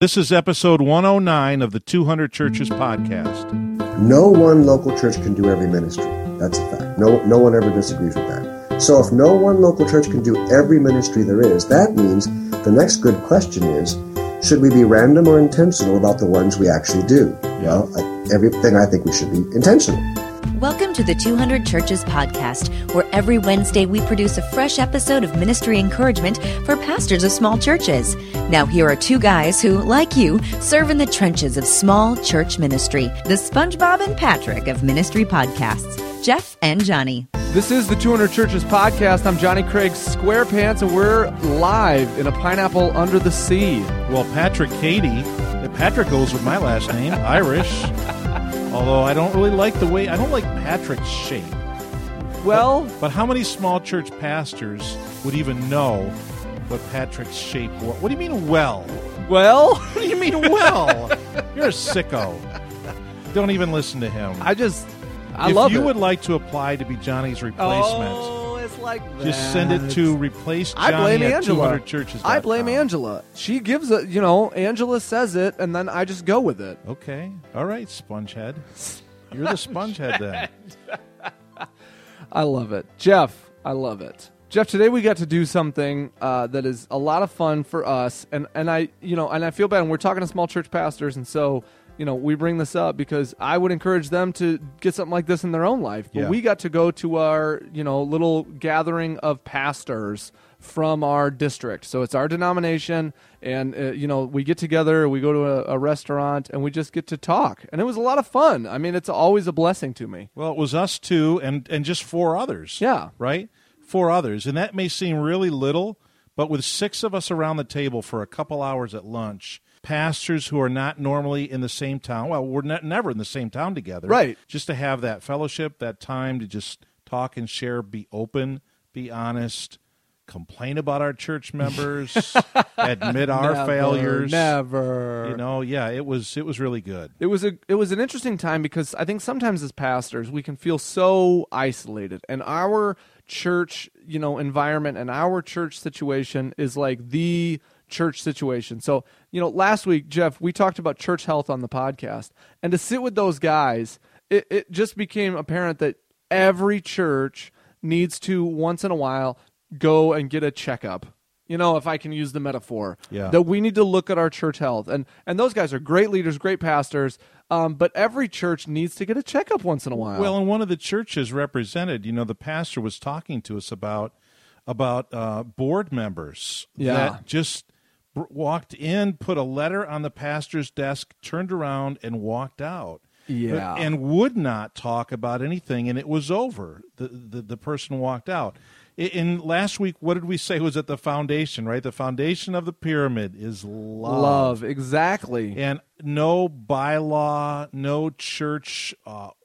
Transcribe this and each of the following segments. This is episode 109 of the 200 Churches Podcast. No one local church can do every ministry. That's a fact. No one ever disagrees with that. So if no one local church can do every ministry there is, that means the next good question is, should we be random or intentional about the ones we actually do? Yeah. Well, everything I think we should be intentional. Welcome to the 200 Churches Podcast, where every Wednesday we produce a fresh episode of ministry encouragement for pastors of small churches. Now here are two guys who, like you, serve in the trenches of small church ministry, the SpongeBob and Patrick of ministry podcasts, Jeff and Johnny. This is the 200 Churches Podcast. I'm Johnny Craig SquarePants, and we're live in a pineapple under the sea. Well, Patrick Cady, Patrick goes with my last name, Irish. Although I don't really like the way, I don't like Patrick's shape. Well, but how many small church pastors would even know what Patrick's shape was? What do you mean, well? Well? What do you mean, well? You're a sicko. Don't even listen to him. I love it. If you would like to apply to be Johnny's replacement, just send it to replace Johnny at 200churches.com. I blame Angela. She gives a, you know, Angela says it, and then I just go with it. Okay. All right, Spongehead. You're the Spongehead then. I love it. Jeff, I love it. Jeff, today we got to do something that is a lot of fun for us, and I feel bad, and we're talking to small church pastors, and so, you know, we bring this up because I would encourage them to get something like this in their own life. But we got to go to our, you know, little gathering of pastors from our district. So it's our denomination, and, you know, we get together, we go to a restaurant, and we just get to talk. And it was a lot of fun. I mean, it's always a blessing to me. Well, it was us two and just four others. Yeah. Right? Four others. And that may seem really little, but with six of us around the table for a couple hours at lunch— pastors who are not normally in the same town. Well, we're never in the same town together. Right. Just to have that fellowship, that time to just talk and share, be open, be honest, complain about our church members, admit our failures. Never. You know, yeah, it was really good. It was an interesting time because I think sometimes as pastors we can feel so isolated, and our church, you know, environment and our church situation is like the church situation. So, you know, last week, Jeff, we talked about church health on the podcast, and to sit with those guys, it just became apparent that every church needs to, once in a while, go and get a checkup. You know, if I can use the metaphor, that we need to look at our church health. And those guys are great leaders, great pastors, but every church needs to get a checkup once in a while. Well, and one of the churches represented, you know, the pastor was talking to us about board members that just walked in, put a letter on the pastor's desk, turned around, and walked out. Yeah, and would not talk about anything, and it was over. The person walked out. In last week, what did we say was at the foundation, right? The foundation of the pyramid is love. Love, exactly. And no bylaw, no church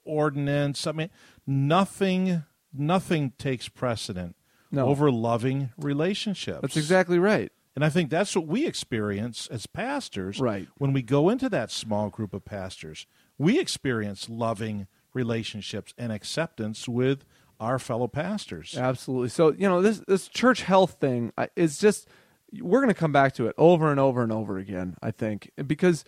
ordinance. I mean, nothing takes precedent over loving relationships. That's exactly right. And I think that's what we experience as pastors when we go into that small group of pastors. We experience loving relationships and acceptance with our fellow pastors. Absolutely. So, you know, this church health thing is just, we're going to come back to it over and over and over again, I think, because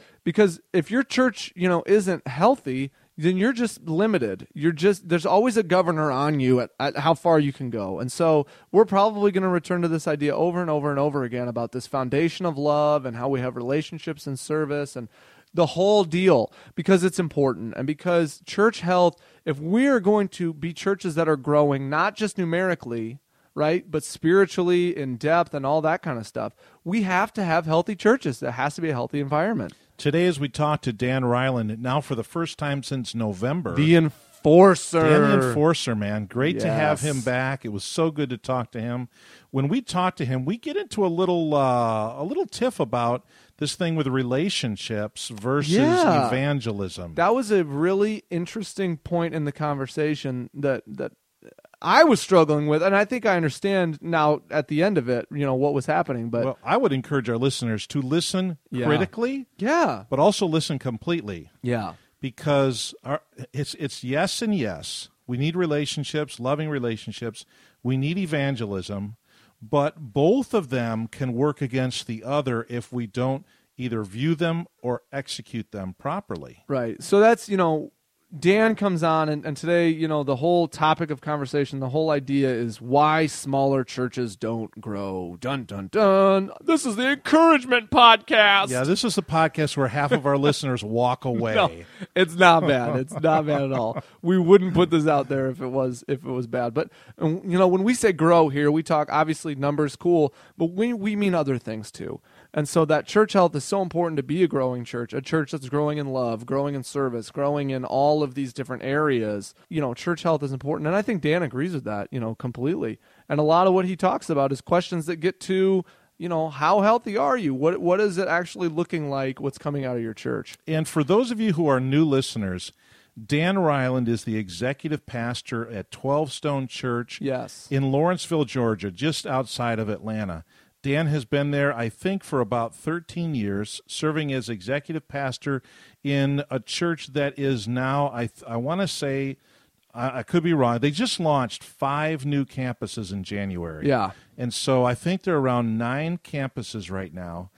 if your church, you know, isn't healthy, then you're just limited. There's always a governor on you at how far you can go. And so we're probably going to return to this idea over and over and over again about this foundation of love and how we have relationships and service and the whole deal, because it's important. And because church health, if we're going to be churches that are growing, not just numerically, right, but spiritually, in depth, and all that kind of stuff, we have to have healthy churches. There has to be a healthy environment. Today, as we talk to Dan Reiland, now for the first time since November. The Enforcer. Dan the Enforcer, man. Great to have him back. It was so good to talk to him. When we talk to him, we get into a little tiff about this thing with relationships versus evangelism. That was a really interesting point in the conversation that I was struggling with, and I think I understand now at the end of it, you know, what was happening. But I would encourage our listeners to listen critically, but also listen completely, because it's yes and yes. We need relationships, loving relationships. We need evangelism, but both of them can work against the other if we don't either view them or execute them properly. Right. So that's, you know, Dan comes on, and today, you know, the whole topic of conversation, the whole idea is why smaller churches don't grow. Dun, dun, dun. This is the encouragement podcast. Yeah, this is the podcast where half of our listeners walk away. No, it's not bad. It's not bad at all. We wouldn't put this out there if it was bad. But, you know, when we say grow here, we talk, obviously, numbers, cool, but we mean other things, too. And so that church health is so important to be a growing church, a church that's growing in love, growing in service, growing in all of these different areas. You know, church health is important. And I think Dan agrees with that, you know, completely. And a lot of what he talks about is questions that get to, you know, how healthy are you? What is it actually looking like? What's coming out of your church? And for those of you who are new listeners, Dan Reiland is the executive pastor at 12 Stone Church in Lawrenceville, Georgia, just outside of Atlanta. Dan has been there, I think, for about 13 years, serving as executive pastor in a church that is now, I want to say, I could be wrong, they just launched 5 new campuses in January. Yeah. And so I think they're around 9 campuses right now,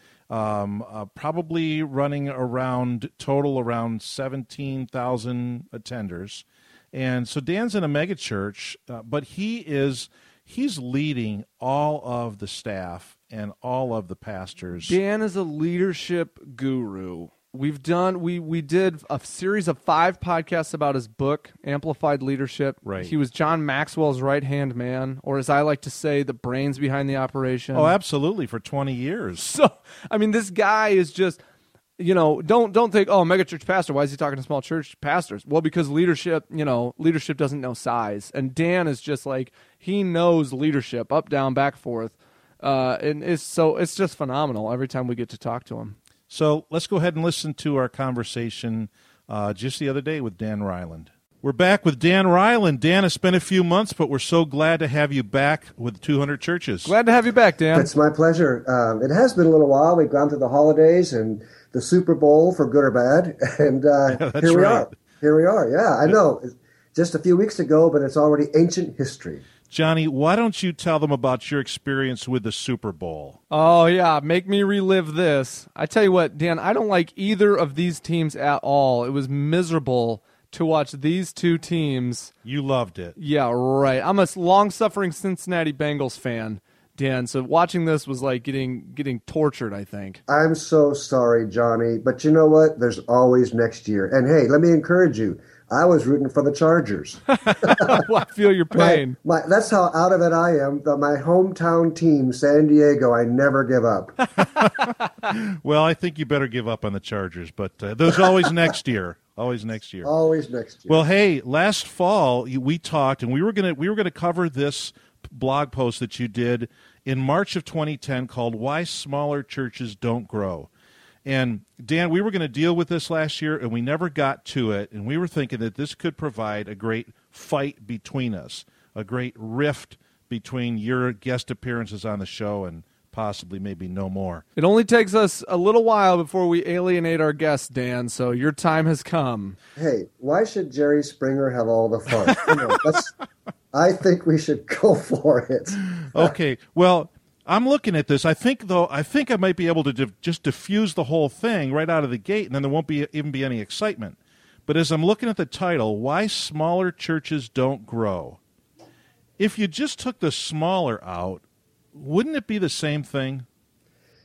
probably running around, total around 17,000 attenders. And so Dan's in a mega church, but he's leading all of the staff and all of the pastors. Dan is a leadership guru. We did a series of 5 podcasts about his book, Amplified Leadership. Right. He was John Maxwell's right-hand man, or as I like to say, the brains behind the operation. Oh, absolutely, for 20 years. So, I mean, this guy is just, you know, don't think, oh, megachurch pastor, why is he talking to small church pastors? Well, because leadership, you know, leadership doesn't know size. And Dan is just like, he knows leadership, up, down, back, forth. And it's just phenomenal every time we get to talk to him. So let's go ahead and listen to our conversation just the other day with Dan Reiland. We're back with Dan Reiland. Dan, it's been a few months, but we're so glad to have you back with 200 Churches. Glad to have you back, Dan. It's my pleasure. It has been a little while. We've gone through the holidays and the Super Bowl, for good or bad, and here we are. Here we are, yeah, I know. Just a few weeks ago, but it's already ancient history. Johnny, why don't you tell them about your experience with the Super Bowl? Oh, yeah, make me relive this. I tell you what, Dan, I don't like either of these teams at all. It was miserable to watch these two teams. You loved it. Yeah, right. I'm a long-suffering Cincinnati Bengals fan, Dan, so watching this was like getting tortured, I think. I'm so sorry, Johnny, but you know what? There's always next year. And, hey, let me encourage you. I was rooting for the Chargers. Well, I feel your pain. That's how out of it I am. My hometown team, San Diego, I never give up. Well, I think you better give up on the Chargers, but there's always next year. Always next year. Always next year. Well, hey, last fall we talked, and we were gonna cover this blog post that you did in March of 2010 called "Why Smaller Churches Don't Grow." And Dan, we were going to deal with this last year, and we never got to it. And we were thinking that this could provide a great fight between us, a great rift between your guest appearances on the show and possibly maybe no more. It only takes us a little while before we alienate our guests, Dan, so your time has come. Hey, why should Jerry Springer have all the fun? You know, I think we should go for it. Okay, well, I'm looking at this. I think I might be able to just diffuse the whole thing right out of the gate, and then there won't even be any excitement. But as I'm looking at the title, Why Smaller Churches Don't Grow, if you just took the smaller out, wouldn't it be the same thing?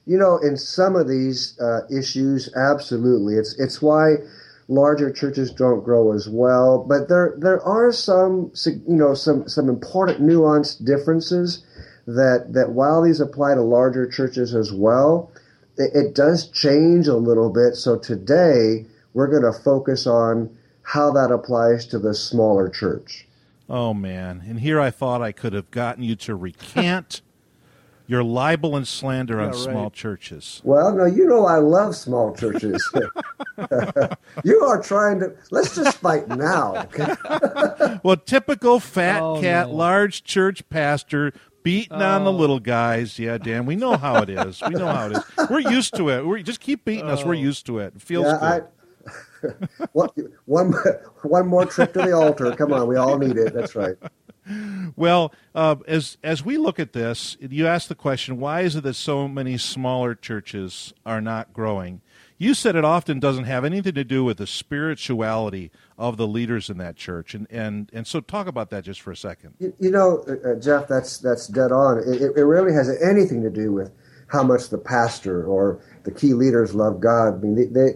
You know, in some of these issues, absolutely. It's why larger churches don't grow as well. But there are some important nuanced differences that while these apply to larger churches as well, it does change a little bit. So today we're going to focus on how that applies to the smaller church. Oh man! And here I thought I could have gotten you to recant your libel and slander on small churches. Well, no, you know I love small churches. You are trying to... Let's just fight now. Well, typical fat large church pastor beating on the little guys. Yeah, Dan, we know how it is. We're used to it. Just keep beating us. We're used to it. It feels good. One more trip to the altar. Come on, we all need it. That's right. Well, as we look at this, you ask the question, why is it that so many smaller churches are not growing? You said it often doesn't have anything to do with the spirituality of the leaders in that church, and so talk about that just for a second. Jeff, that's dead on. It really has anything to do with how much the pastor or the key leaders love God. I mean, they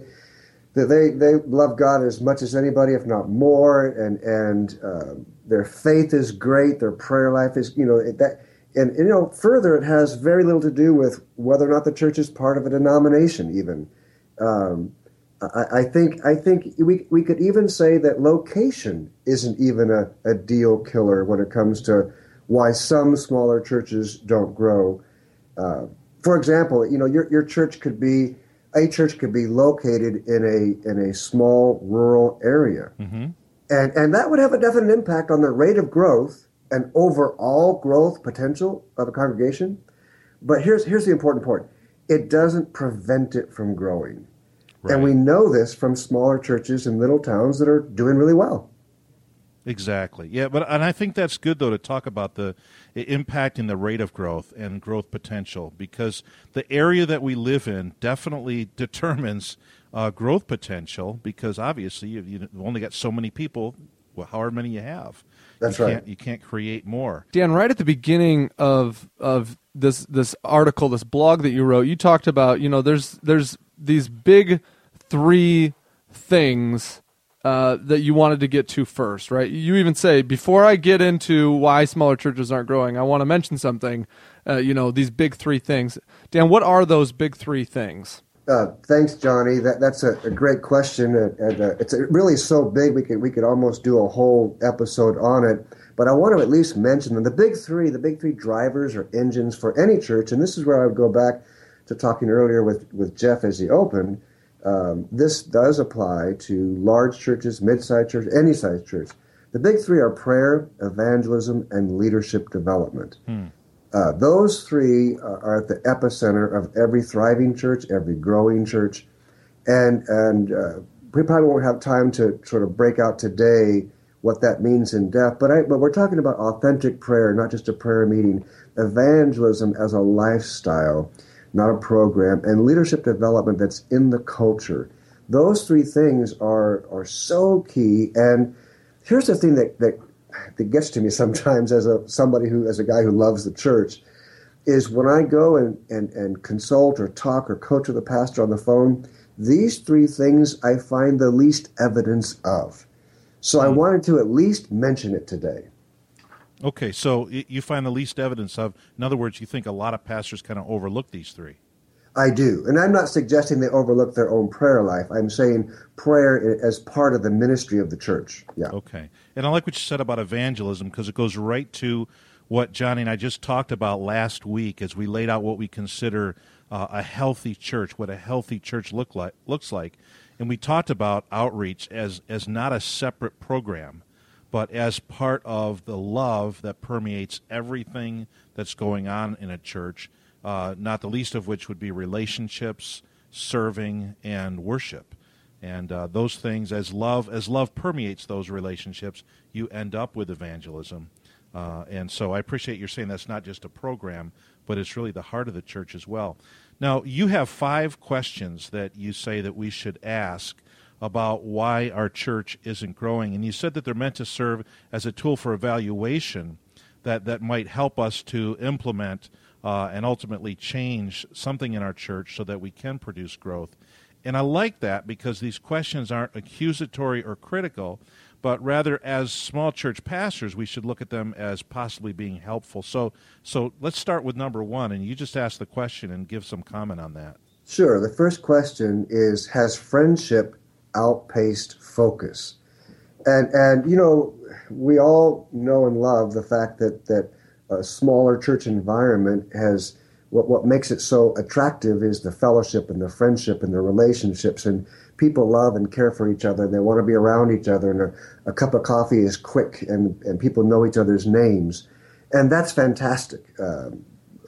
love God as much as anybody, if not more, and their faith is great, their prayer life is, further, it has very little to do with whether or not the church is part of a denomination, even. I think we could even say that location isn't even a deal killer when it comes to why some smaller churches don't grow. For example, your church could be located in a small rural area, mm-hmm. and that would have a definite impact on the rate of growth and overall growth potential of a congregation. But here's the important part. It doesn't prevent it from growing. Right. And we know this from smaller churches in little towns that are doing really well. Exactly. Yeah, and I think that's good, though, to talk about the impact in the rate of growth and growth potential, because the area that we live in definitely determines growth potential, because obviously you've only got so many people, well, however many you have. That's right. You can't create more. Dan, right at the beginning of this article, this blog that you wrote, you talked about, there's these big three things that you wanted to get to first, right? You even say, before I get into why smaller churches aren't growing, I want to mention something, these big three things. Dan, what are those big three things? Thanks, Johnny. That's a great question, and it's really so big we could almost do a whole episode on it. But I want to at least mention them. The big three drivers or engines for any church, and this is where I would go back to talking earlier with Jeff as he opened. This does apply to large churches, mid-sized churches, any size church. The big three are prayer, evangelism, and leadership development. Hmm. Those three are at the epicenter of every thriving church, every growing church, and we probably won't have time to sort of break out today what that means in depth. But we're talking about authentic prayer, not just a prayer meeting. Evangelism as a lifestyle, not a program, and leadership development that's in the culture. Those three things are so key. And here's the thing that gets to me sometimes as a guy who loves the church, is when I go and consult or talk or coach with a pastor on the phone, these three things I find the least evidence of. So I wanted to at least mention it today. Okay, so you find the least evidence of. In other words, you think a lot of pastors kind of overlook these three. I do, and I'm not suggesting they overlook their own prayer life. I'm saying prayer as part of the ministry of the church. Yeah. Okay, and I like what you said about evangelism, because it goes right to what Johnny and I just talked about last week as we laid out what we consider a healthy church, what a healthy church looks like, and we talked about outreach as not a separate program, but as part of the love that permeates everything that's going on in a church. Not the least of which would be relationships, serving, and worship. And those things, as love permeates those relationships, you end up with evangelism. And so I appreciate your saying that's not just a program, but it's really the heart of the church as well. Now, you have 5 questions that you say that we should ask about why our church isn't growing. And you said that they're meant to serve as a tool for evaluation that might help us to implement and ultimately change something in our church so that we can produce growth. And I like that, because these questions aren't accusatory or critical, but rather as small church pastors, we should look at them as possibly being helpful. So let's start with number 1, and you just ask the question and give some comment on that. Sure. The first question is, has friendship outpaced focus? And we all know and love the fact that a smaller church environment has what makes it so attractive is the fellowship and the friendship and the relationships, and people love and care for each other, and they want to be around each other, and a cup of coffee is quick, and people know each other's names, and that's fantastic.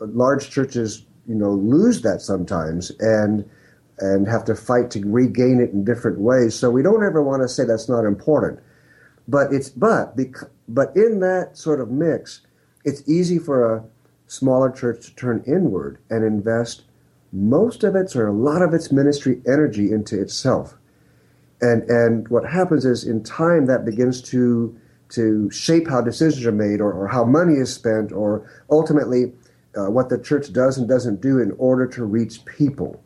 Large churches, lose that sometimes and have to fight to regain it in different ways. So we don't ever want to say that's not important. But it's but in that sort of mix, it's easy for a smaller church to turn inward and invest most of its or a lot of its ministry energy into itself. And what happens is in time that begins to shape how decisions are made or how money is spent or ultimately what the church does and doesn't do in order to reach people.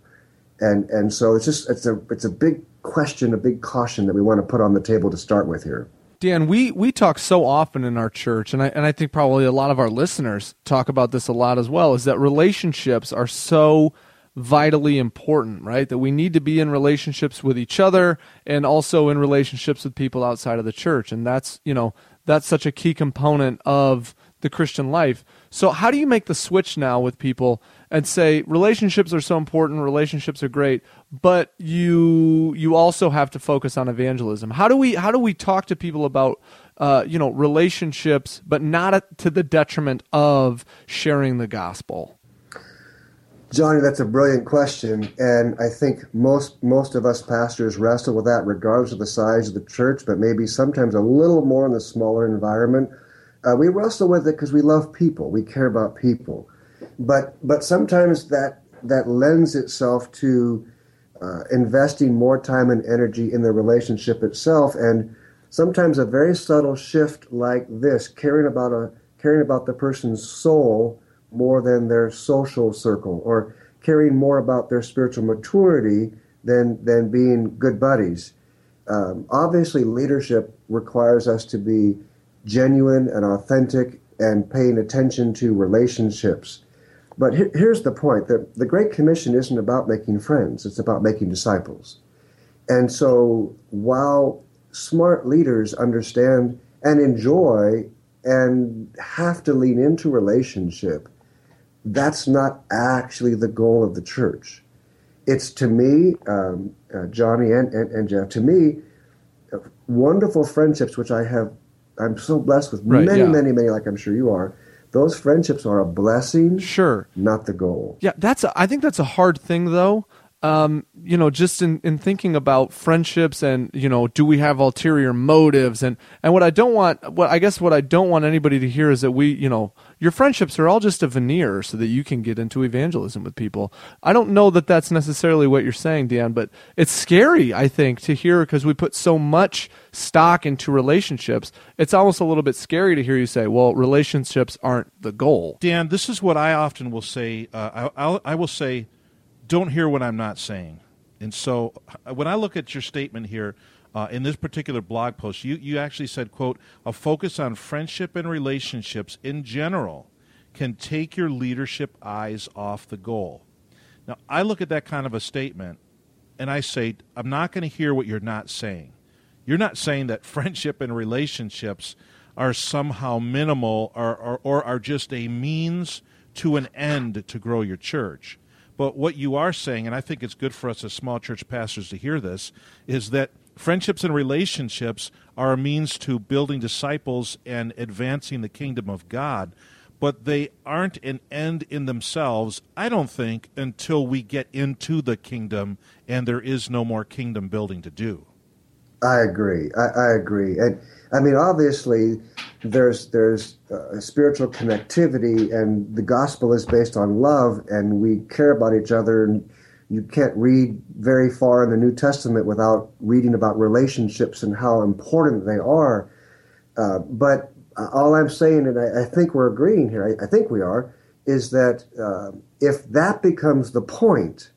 And so it's a big question, a big caution that we want to put on the table to start with here. Dan, we talk so often in our church, and I think probably a lot of our listeners talk about this a lot as well, is that relationships are so vitally important, right? That we need to be in relationships with each other and also in relationships with people outside of the church. And that's such a key component of the Christian life. So how do you make the switch now with people and say relationships are so important, relationships are great, but you also have to focus on evangelism? How do we talk to people about relationships, but not to the detriment of sharing the gospel? Johnny, that's a brilliant question, and I think most of us pastors wrestle with that regardless of the size of the church, but maybe sometimes a little more in the smaller environment. We wrestle with it because we love people, we care about people. But sometimes that lends itself to investing more time and energy in the relationship itself, and sometimes a very subtle shift like this, caring about the person's soul more than their social circle, or caring more about their spiritual maturity than being good buddies. Obviously, leadership requires us to be genuine and authentic and paying attention to relationships. But here's the point. The Great Commission isn't about making friends. It's about making disciples. And so while smart leaders understand and enjoy and have to lean into relationship, that's not actually the goal of the church. It's, to me, Johnny and Jeff, to me, wonderful friendships, which I'm so blessed with, right, many, like I'm sure you are. Those friendships are a blessing, sure, not the goal. Yeah, I think that's a hard thing, though. Just in thinking about friendships and, do we have ulterior motives? And what I don't want anybody to hear is that your friendships are all just a veneer so that you can get into evangelism with people. I don't know that that's necessarily what you're saying, Dan, but it's scary, I think, to hear because we put so much stock into relationships. It's almost a little bit scary to hear you say, well, relationships aren't the goal. Dan, this is what I often will say. I will say, don't hear what I'm not saying. And so when I look at your statement here in this particular blog post, you actually said, quote, a focus on friendship and relationships in general can take your leadership eyes off the goal. Now, I look at that kind of a statement, and I say, I'm not going to hear what you're not saying. You're not saying that friendship and relationships are somehow minimal or are just a means to an end to grow your church. But what you are saying, and I think it's good for us as small church pastors to hear this, is that friendships and relationships are a means to building disciples and advancing the kingdom of God, but they aren't an end in themselves, I don't think, until we get into the kingdom and there is no more kingdom building to do. I agree. I agree. And I mean, obviously, there's spiritual connectivity, and the gospel is based on love, and we care about each other. And you can't read very far in the New Testament without reading about relationships and how important they are. But all I'm saying, and I think we're agreeing here, I think we are, is that if that becomes the point,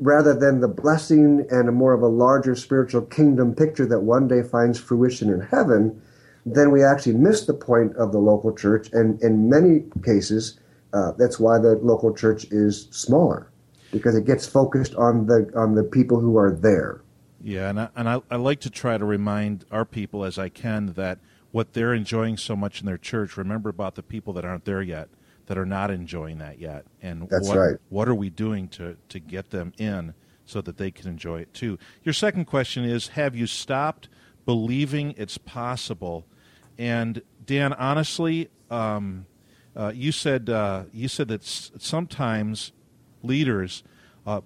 rather than the blessing and a more of a larger spiritual kingdom picture that one day finds fruition in heaven, then we actually miss the point of the local church. And in many cases, that's why the local church is smaller, because it gets focused on the people who are there. Yeah, and I like to try to remind our people as I can that what they're enjoying so much in their church, remember about the people that aren't there yet, that are not enjoying that yet, and that's right. What are we doing to get them in so that they can enjoy it too? Your second question is, have you stopped believing it's possible? And Dan, honestly, you said that sometimes leaders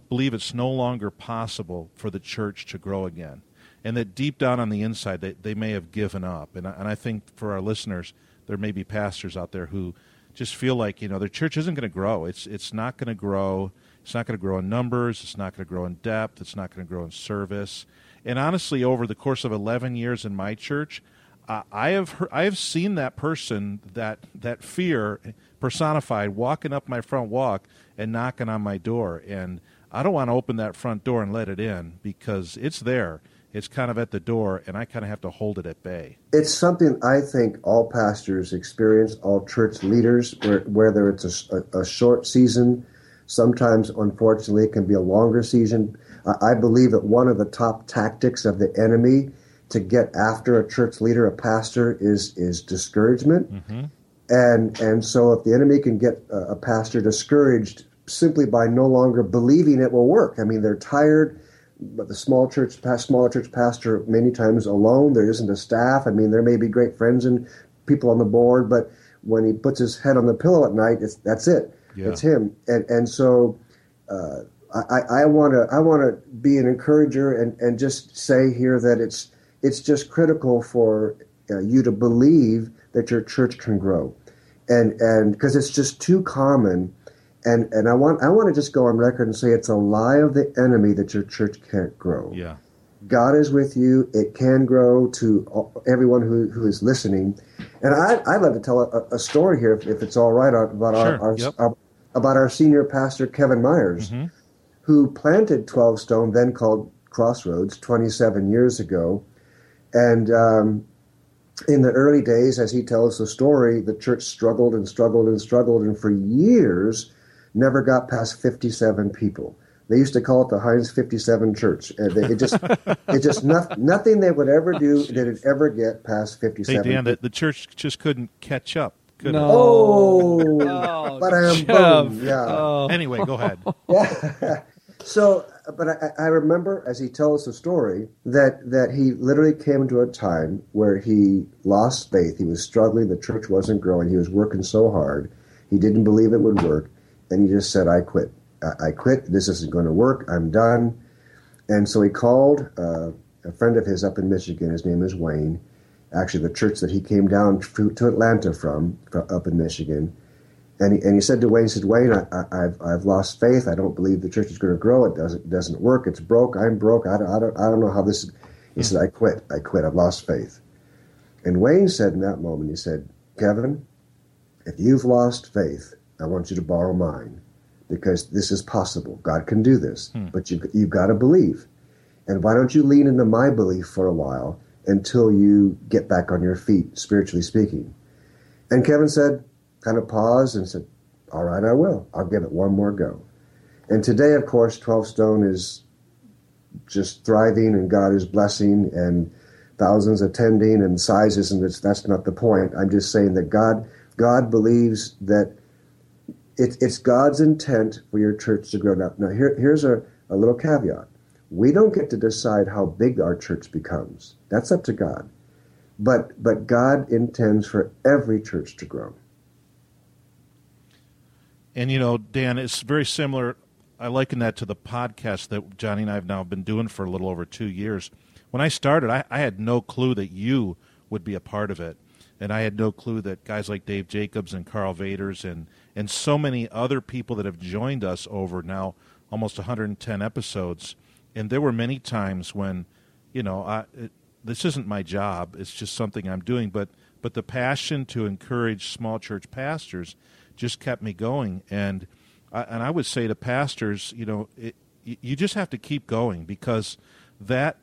believe it's no longer possible for the church to grow again. and that deep down on the inside they may have given up. And I think for our listeners, there may be pastors out there who just feel like, you know, their church isn't going to grow. It's not going to grow. It's not going to grow in numbers. It's not going to grow in depth. It's not going to grow in service. And honestly, over the course of 11 years in my church, I have seen that person, that fear personified, walking up my front walk and knocking on my door. And I don't want to open that front door and let it in because it's there. It's kind of at the door, and I kind of have to hold it at bay. It's something I think all pastors experience, all church leaders, whether it's a short season. Sometimes, unfortunately, it can be a longer season. I believe that one of the top tactics of the enemy to get after a church leader, a pastor, is discouragement. Mm-hmm. And so if the enemy can get a pastor discouraged simply by no longer believing it will work. I mean, they're tired. But the smaller church pastor, many times alone, there isn't a staff. I mean, there may be great friends and people on the board, but when he puts his head on the pillow at night, that's it. Yeah. It's him. And so I want to be an encourager and just say here that it's just critical for you to believe that your church can grow, and because it's just too common. And I want to just go on record and say it's a lie of the enemy that your church can't grow. Yeah, God is with you. It can grow to everyone who is listening. And I'd love to tell a story here, if it's all right, about about our senior pastor, Kevin Myers, mm-hmm. who planted 12 Stone, then called Crossroads, 27 years ago. And in the early days, as he tells the story, the church struggled and struggled and struggled, and for years never got past 57 people. They used to call it the Heinz 57 Church. Nothing they would ever do did it ever get past 57. Hey, Dan, the church just couldn't catch up. No. Oh, but I am bummed. Yeah. Oh. Anyway, go ahead. Yeah. So, but I remember as he tells the story that he literally came to a time where he lost faith. He was struggling. The church wasn't growing. He was working so hard. He didn't believe it would work. And he just said, I quit. I quit. This isn't going to work. I'm done. And so he called a friend of his up in Michigan. His name is Wayne. Actually, the church that he came down to Atlanta from up in Michigan. And he said to Wayne, Wayne, I've lost faith. I don't believe the church is going to grow. It doesn't work. It's broke. I'm broke. I don't know how this is. He said, I quit. I've lost faith. And Wayne said in that moment, he said, Kevin, if you've lost faith, I want you to borrow mine, because this is possible. God can do this, but you've got to believe. And why don't you lean into my belief for a while until you get back on your feet, spiritually speaking? And Kevin said, kind of paused and said, all right, I will. I'll give it one more go. And today, of course, 12 Stone is just thriving, and God is blessing, and thousands attending, and sizes, and that's not the point. I'm just saying that God believes that it's God's intent for your church to grow. Now here's a little caveat. We don't get to decide how big our church becomes. That's up to God. But God intends for every church to grow. And, you know, Dan, it's very similar. I liken that to the podcast that Johnny and I have now been doing for a little over 2 years. When I started, I had no clue that you would be a part of it. And I had no clue that guys like Dave Jacobs and Carl Vaders and so many other people that have joined us over now almost 110 episodes. And there were many times when, you know, this isn't my job. It's just something I'm doing. But the passion to encourage small church pastors just kept me going. And I would say to pastors, you know, you just have to keep going, because that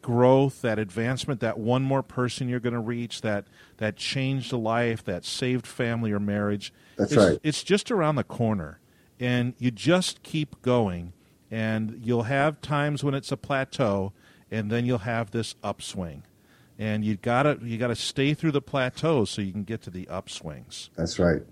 growth, that advancement, that one more person you're going to reach, that changed a life, that saved family or marriage, right. It's just around the corner. And you just keep going, and you'll have times when it's a plateau, and then you'll have this upswing. And you gotta stay through the plateaus so you can get to the upswings. That's right.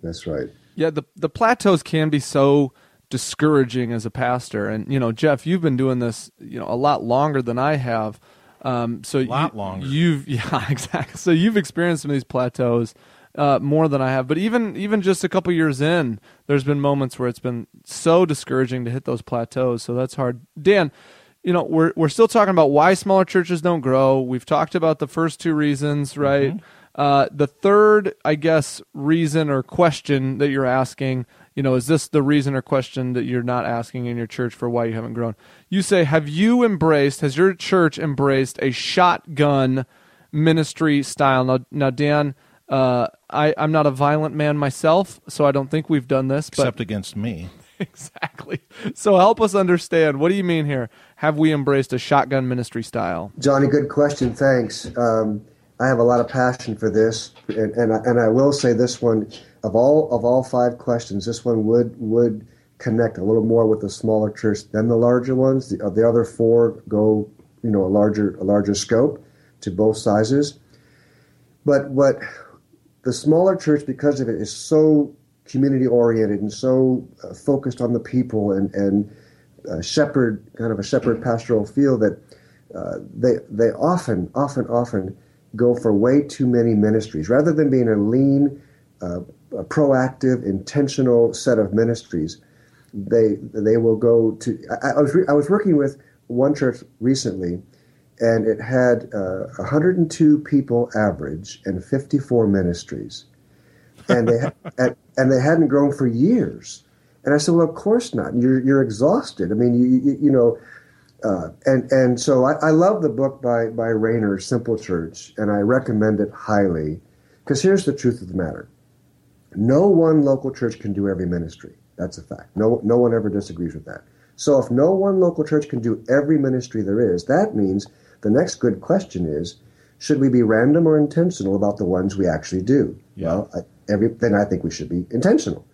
Yeah, the plateaus can be so discouraging as a pastor. And, you know, Jeff, you've been doing this, you know, a lot longer than I have. So a lot longer. Exactly. So you've experienced some of these plateaus more than I have. But even just a couple years in, there's been moments where it's been so discouraging to hit those plateaus. So that's hard. Dan, you know, we're still talking about why smaller churches don't grow. We've talked about the first two reasons, right? Mm-hmm. The third, I guess, reason or question that you're asking, you know, is this the reason or question that you're not asking in your church for why you haven't grown? You say, has your church embraced a shotgun ministry style? Now Dan, I'm not a violent man myself, so I don't think we've done this. Except against me. Exactly. So help us understand. What do you mean here? Have we embraced a shotgun ministry style? Johnny, good question. Thanks. I have a lot of passion for this, and I will say this one of all five questions, this one would connect a little more with the smaller church than the larger ones. The other four go, you know, a larger scope to both sizes. But what the smaller church, because of it, is so community oriented and so focused on the people and shepherd, kind of a shepherd pastoral feel, that they often go for way too many ministries. Rather than being a lean, a proactive, intentional set of ministries, they will go to... I was working with one church recently, and it had 102 people average and 54 ministries, and they hadn't grown for years. And I said, well, of course not. You're exhausted. I mean, you know. So I love the book by Rainer, Simple Church, and I recommend it highly, because here's the truth of the matter. No one local church can do every ministry. That's a fact. No one ever disagrees with that. So if no one local church can do every ministry there is, that means the next good question is, should we be random or intentional about the ones we actually do? Yeah. Well, then I think we should be intentional.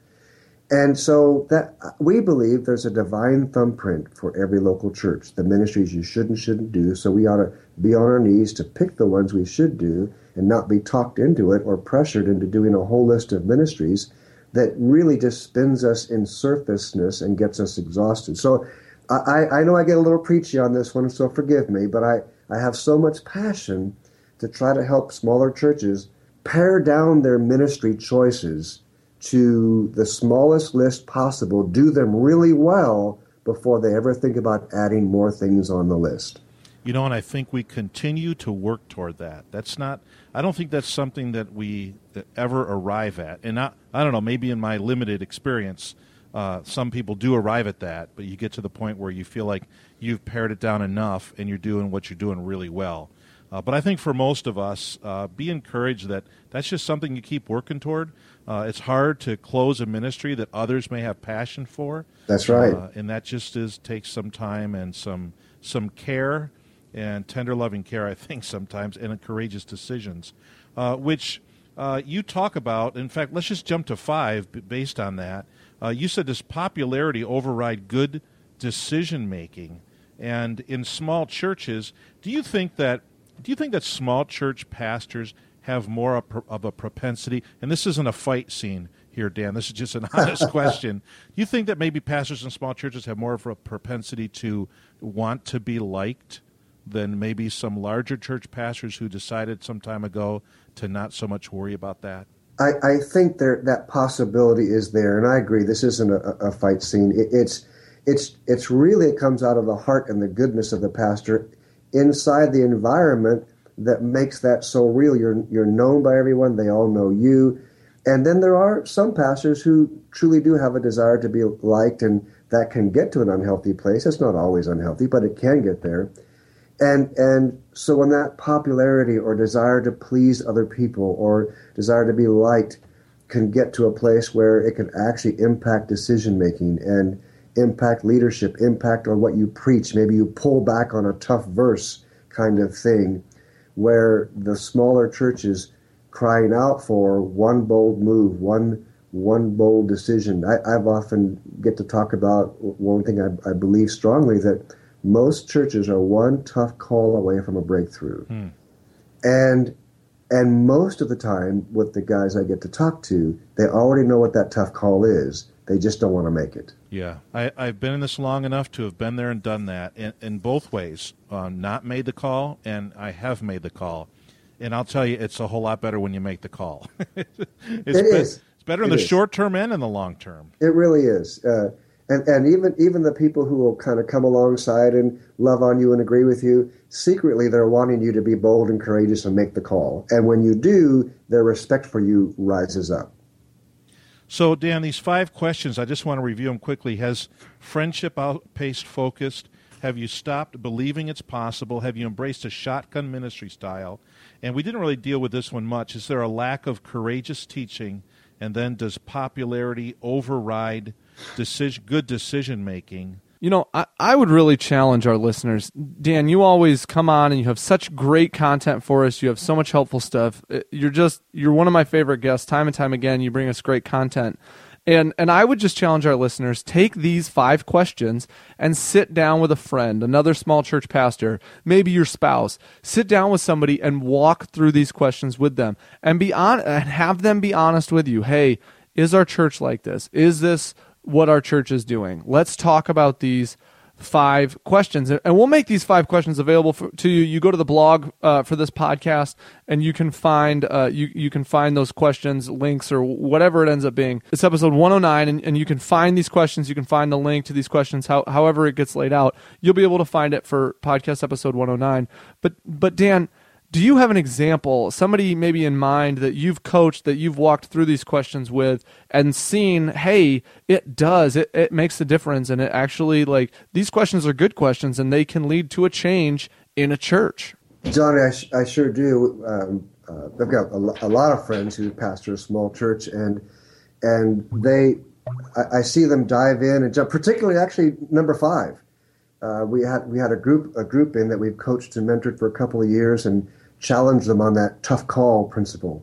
And so that we believe there's a divine thumbprint for every local church, the ministries you should and shouldn't do. So we ought to be on our knees to pick the ones we should do and not be talked into it or pressured into doing a whole list of ministries that really just spins us in surfaceness and gets us exhausted. So I know I get a little preachy on this one, so forgive me, but I have so much passion to try to help smaller churches pare down their ministry choices to the smallest list possible, do them really well before they ever think about adding more things on the list. You know, and I think we continue to work toward that. That's not, I don't think that's something that we ever arrive at. And I don't know, maybe in my limited experience, some people do arrive at that, but you get to the point where you feel like you've pared it down enough and you're doing what you're doing really well. But I think for most of us, be encouraged that that's just something you keep working toward. It's hard to close a ministry that others may have passion for. That's right. And that just takes some time and some care and tender, loving care, I think, sometimes, and courageous decisions, which you talk about. In fact, let's just jump to five based on that. You said does popularity override good decision-making? And in small churches, do you think that small church pastors have more of a propensity, and this isn't a fight scene here, Dan, this is just an honest question, do you think that maybe pastors in small churches have more of a propensity to want to be liked than maybe some larger church pastors who decided some time ago to not so much worry about that? I think that possibility is there, and I agree, this isn't a fight scene. It's really, it comes out of the heart and the goodness of the pastor inside the environment that makes that so real. You're known by everyone. They all know you. And then there are some pastors who truly do have a desire to be liked, and that can get to an unhealthy place. It's not always unhealthy, but it can get there. And so when that popularity or desire to please other people or desire to be liked can get to a place where it can actually impact decision-making and impact leadership, impact on what you preach. Maybe you pull back on a tough verse kind of thing, where the smaller churches crying out for one bold move, one bold decision. I've often get to talk about one thing I believe strongly, that most churches are one tough call away from a breakthrough. Hmm. And most of the time with the guys I get to talk to, they already know what that tough call is. They just don't want to make it. Yeah, I've been in this long enough to have been there and done that in both ways, not made the call, and I have made the call. And I'll tell you, it's a whole lot better when you make the call. It's better in the short term and in the long term. It really is. And even the people who will kind of come alongside and love on you and agree with you, secretly they're wanting you to be bold and courageous and make the call. And when you do, their respect for you rises up. So, Dan, these 5 questions, I just want to review them quickly. Has friendship outpaced focused? Have you stopped believing it's possible? Have you embraced a shotgun ministry style? And we didn't really deal with this one much. Is there a lack of courageous teaching? And then does popularity override good decision-making? You know, I would really challenge our listeners. Dan, you always come on and you have such great content for us. You have so much helpful stuff. You're one of my favorite guests. Time and time again, you bring us great content. And I would just challenge our listeners, take these 5 questions and sit down with a friend, another small church pastor, maybe your spouse. Sit down with somebody and walk through these questions with them and have them be honest with you. Hey, is our church like this? Is this what our church is doing? Let's talk about these 5 questions. And we'll make these 5 questions available to you. You go to the blog for this podcast, and you can find you can find those questions, links, or whatever it ends up being. It's episode 109, and you can find these questions. You can find the link to these questions, however it gets laid out. You'll be able to find it for podcast episode 109. But Dan, do you have an example, somebody maybe in mind that you've coached, that you've walked through these questions with and seen, hey, it does, it makes a difference, and it actually, like, these questions are good questions and they can lead to a change in a church? Johnny, I sure do. I've got a lot of friends who pastor a small church, and I see them dive in, and jump, particularly actually number 5. We had a group in that we've coached and mentored for a couple of years and challenged them on that tough call principle.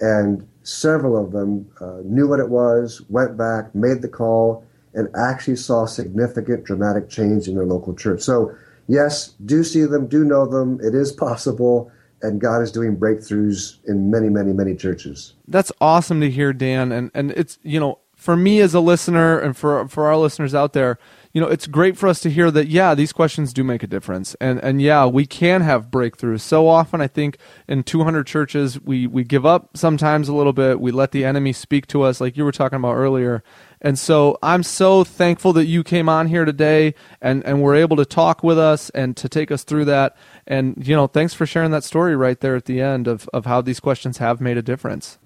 And several of them knew what it was, went back, made the call, and actually saw significant, dramatic change in their local church. So, yes, do see them, do know them. It is possible. And God is doing breakthroughs in many, many, many churches. That's awesome to hear, Dan. And it's, you know, for me as a listener and for our listeners out there, you know, it's great for us to hear that, yeah, these questions do make a difference. And yeah, we can have breakthroughs. So often, I think, in 200 churches, we give up sometimes a little bit. We let the enemy speak to us, like you were talking about earlier. And so I'm so thankful that you came on here today and were able to talk with us and to take us through that. And, you know, thanks for sharing that story right there at the end of how these questions have made a difference.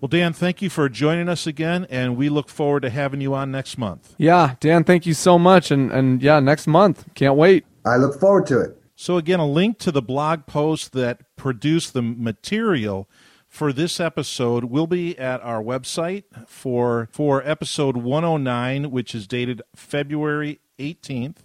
Well, Dan, thank you for joining us again, and we look forward to having you on next month. Yeah, Dan, thank you so much, and yeah, next month. Can't wait. I look forward to it. So again, a link to the blog post that produced the material for this episode will be at our website for episode 109, which is dated February 18th,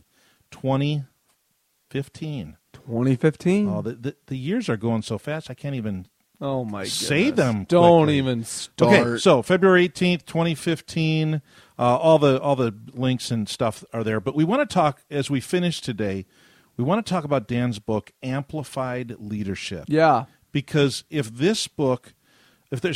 2015. 2015? Oh, the years are going so fast, I can't even... Oh, my God. Say them quickly. Don't even start. Okay, so February 18th, 2015, all the links and stuff are there. But we want to talk, as we finish today, we want to talk about Dan's book, Amplified Leadership. Yeah. Because if there's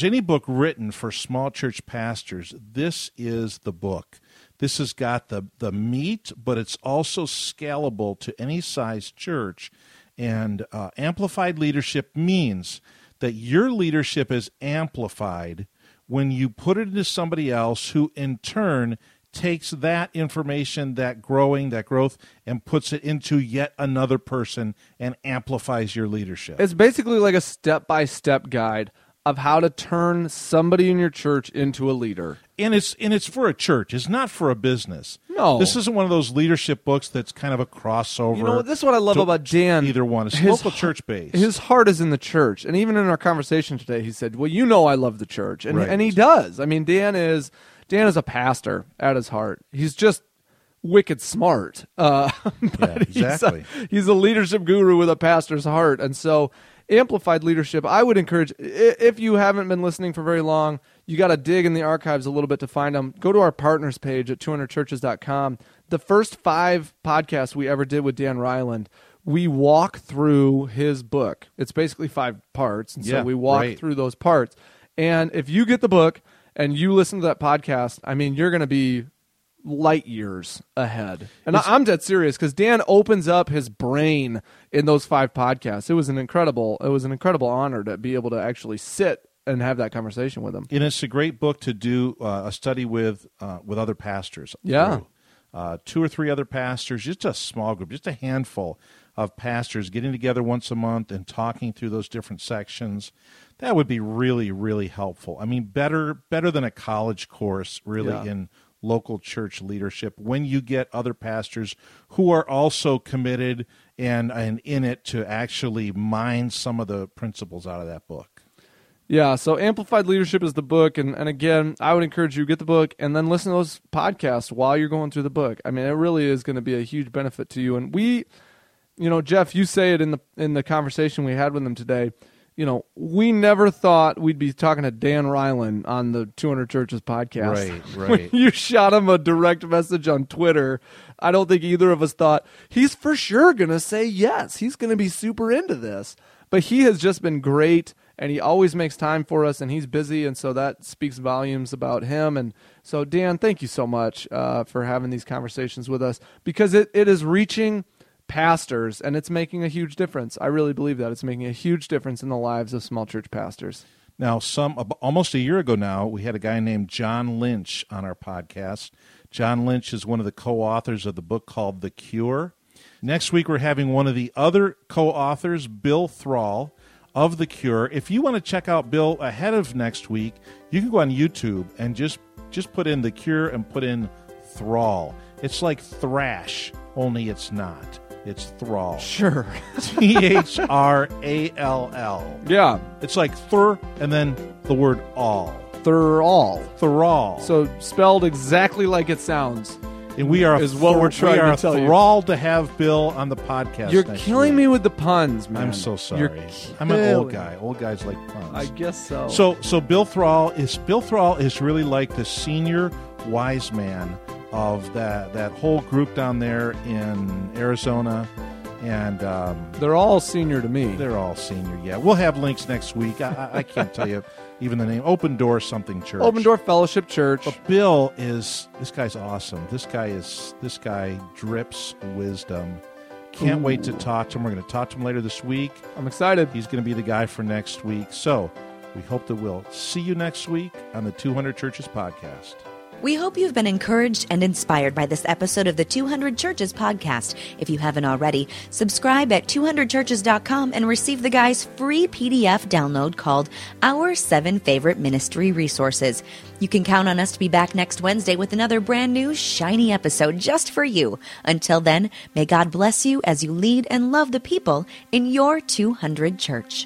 any book written for small church pastors, this is the book. This has got the meat, but it's also scalable to any size church. And Amplified Leadership means that your leadership is amplified when you put it into somebody else who in turn takes that information, that growth, and puts it into yet another person and amplifies your leadership. It's basically like a step-by-step guide of how to turn somebody in your church into a leader. And it's for a church. It's not for a business. No. This isn't one of those leadership books that's kind of a crossover. You know, this is what I love about Dan. Either one. It's local church-based. His heart is in the church. And even in our conversation today, he said, well, you know I love the church. And, right. And he does. I mean, Dan is a pastor at his heart. He's just wicked smart. Exactly. He's a leadership guru with a pastor's heart. And so... Amplified Leadership, I would encourage, if you haven't been listening for very long, you got to dig in the archives a little bit to find them. Go to our partners page at 200churches.com. The first 5 podcasts we ever did with Dan Reiland, we walk through his book. It's basically 5 parts, and so we walk through those parts. And if you get the book and you listen to that podcast, I mean, you're going to be light years ahead. And I'm dead serious, because Dan opens up his brain in those 5 podcasts. It was an incredible honor to be able to actually sit and have that conversation with them. And it's a great book to do a study with other pastors. Yeah. Through. 2 or 3 other pastors, just a small group, just a handful of pastors getting together once a month and talking through those different sections. That would be really, really helpful. I mean, better than a college course, really, in local church leadership, when you get other pastors who are also committed and in it to actually mine some of the principles out of that book. Yeah, so Amplified Leadership is the book, and again, I would encourage you to get the book and then listen to those podcasts while you're going through the book. I mean, it really is going to be a huge benefit to you. And we, you know, Jeff, you say it in the conversation we had with them today, you know, we never thought we'd be talking to Dan Reiland on the 200 Churches podcast. Right, right. When you shot him a direct message on Twitter, I don't think either of us thought, he's for sure going to say yes. He's going to be super into this. But he has just been great. And he always makes time for us, and he's busy, and so that speaks volumes about him. And so, Dan, thank you so much for having these conversations with us, because it is reaching pastors, and it's making a huge difference. I really believe that. It's making a huge difference in the lives of small church pastors. Now, almost a year ago now, we had a guy named John Lynch on our podcast. John Lynch is one of the co-authors of the book called The Cure. Next week, we're having one of the other co-authors, Bill Thrall, of The Cure. If you want to check out Bill ahead of next week, you can go on YouTube and just put in The Cure and put in Thrall. It's like thrash, only it's not. It's Thrall. Sure. Thrall. Yeah. It's like thr and then the word all. Thrall. Thrall. So spelled exactly like it sounds. And we are thrilled to have Bill on the podcast. You're killing me with the puns, man. I'm so sorry. I'm an old guy. Old guys like puns. I guess so. So Bill Thrall is really like the senior wise man of that whole group down there in Arizona. And they're all senior to me. They're all senior, yeah. We'll have links next week. I can't tell you even the name. Open Door something church. Open Door Fellowship Church. But Bill is, this guy's awesome. This guy drips wisdom. Can't wait to talk to him. We're going to talk to him later this week. I'm excited. He's going to be the guy for next week. So we hope that we'll see you next week on the 200 Churches Podcast. We hope you've been encouraged and inspired by this episode of the 200 Churches podcast. If you haven't already, subscribe at 200churches.com and receive the guy's free PDF download called Our 7 Favorite Ministry Resources. You can count on us to be back next Wednesday with another brand new, shiny episode just for you. Until then, may God bless you as you lead and love the people in your 200 church.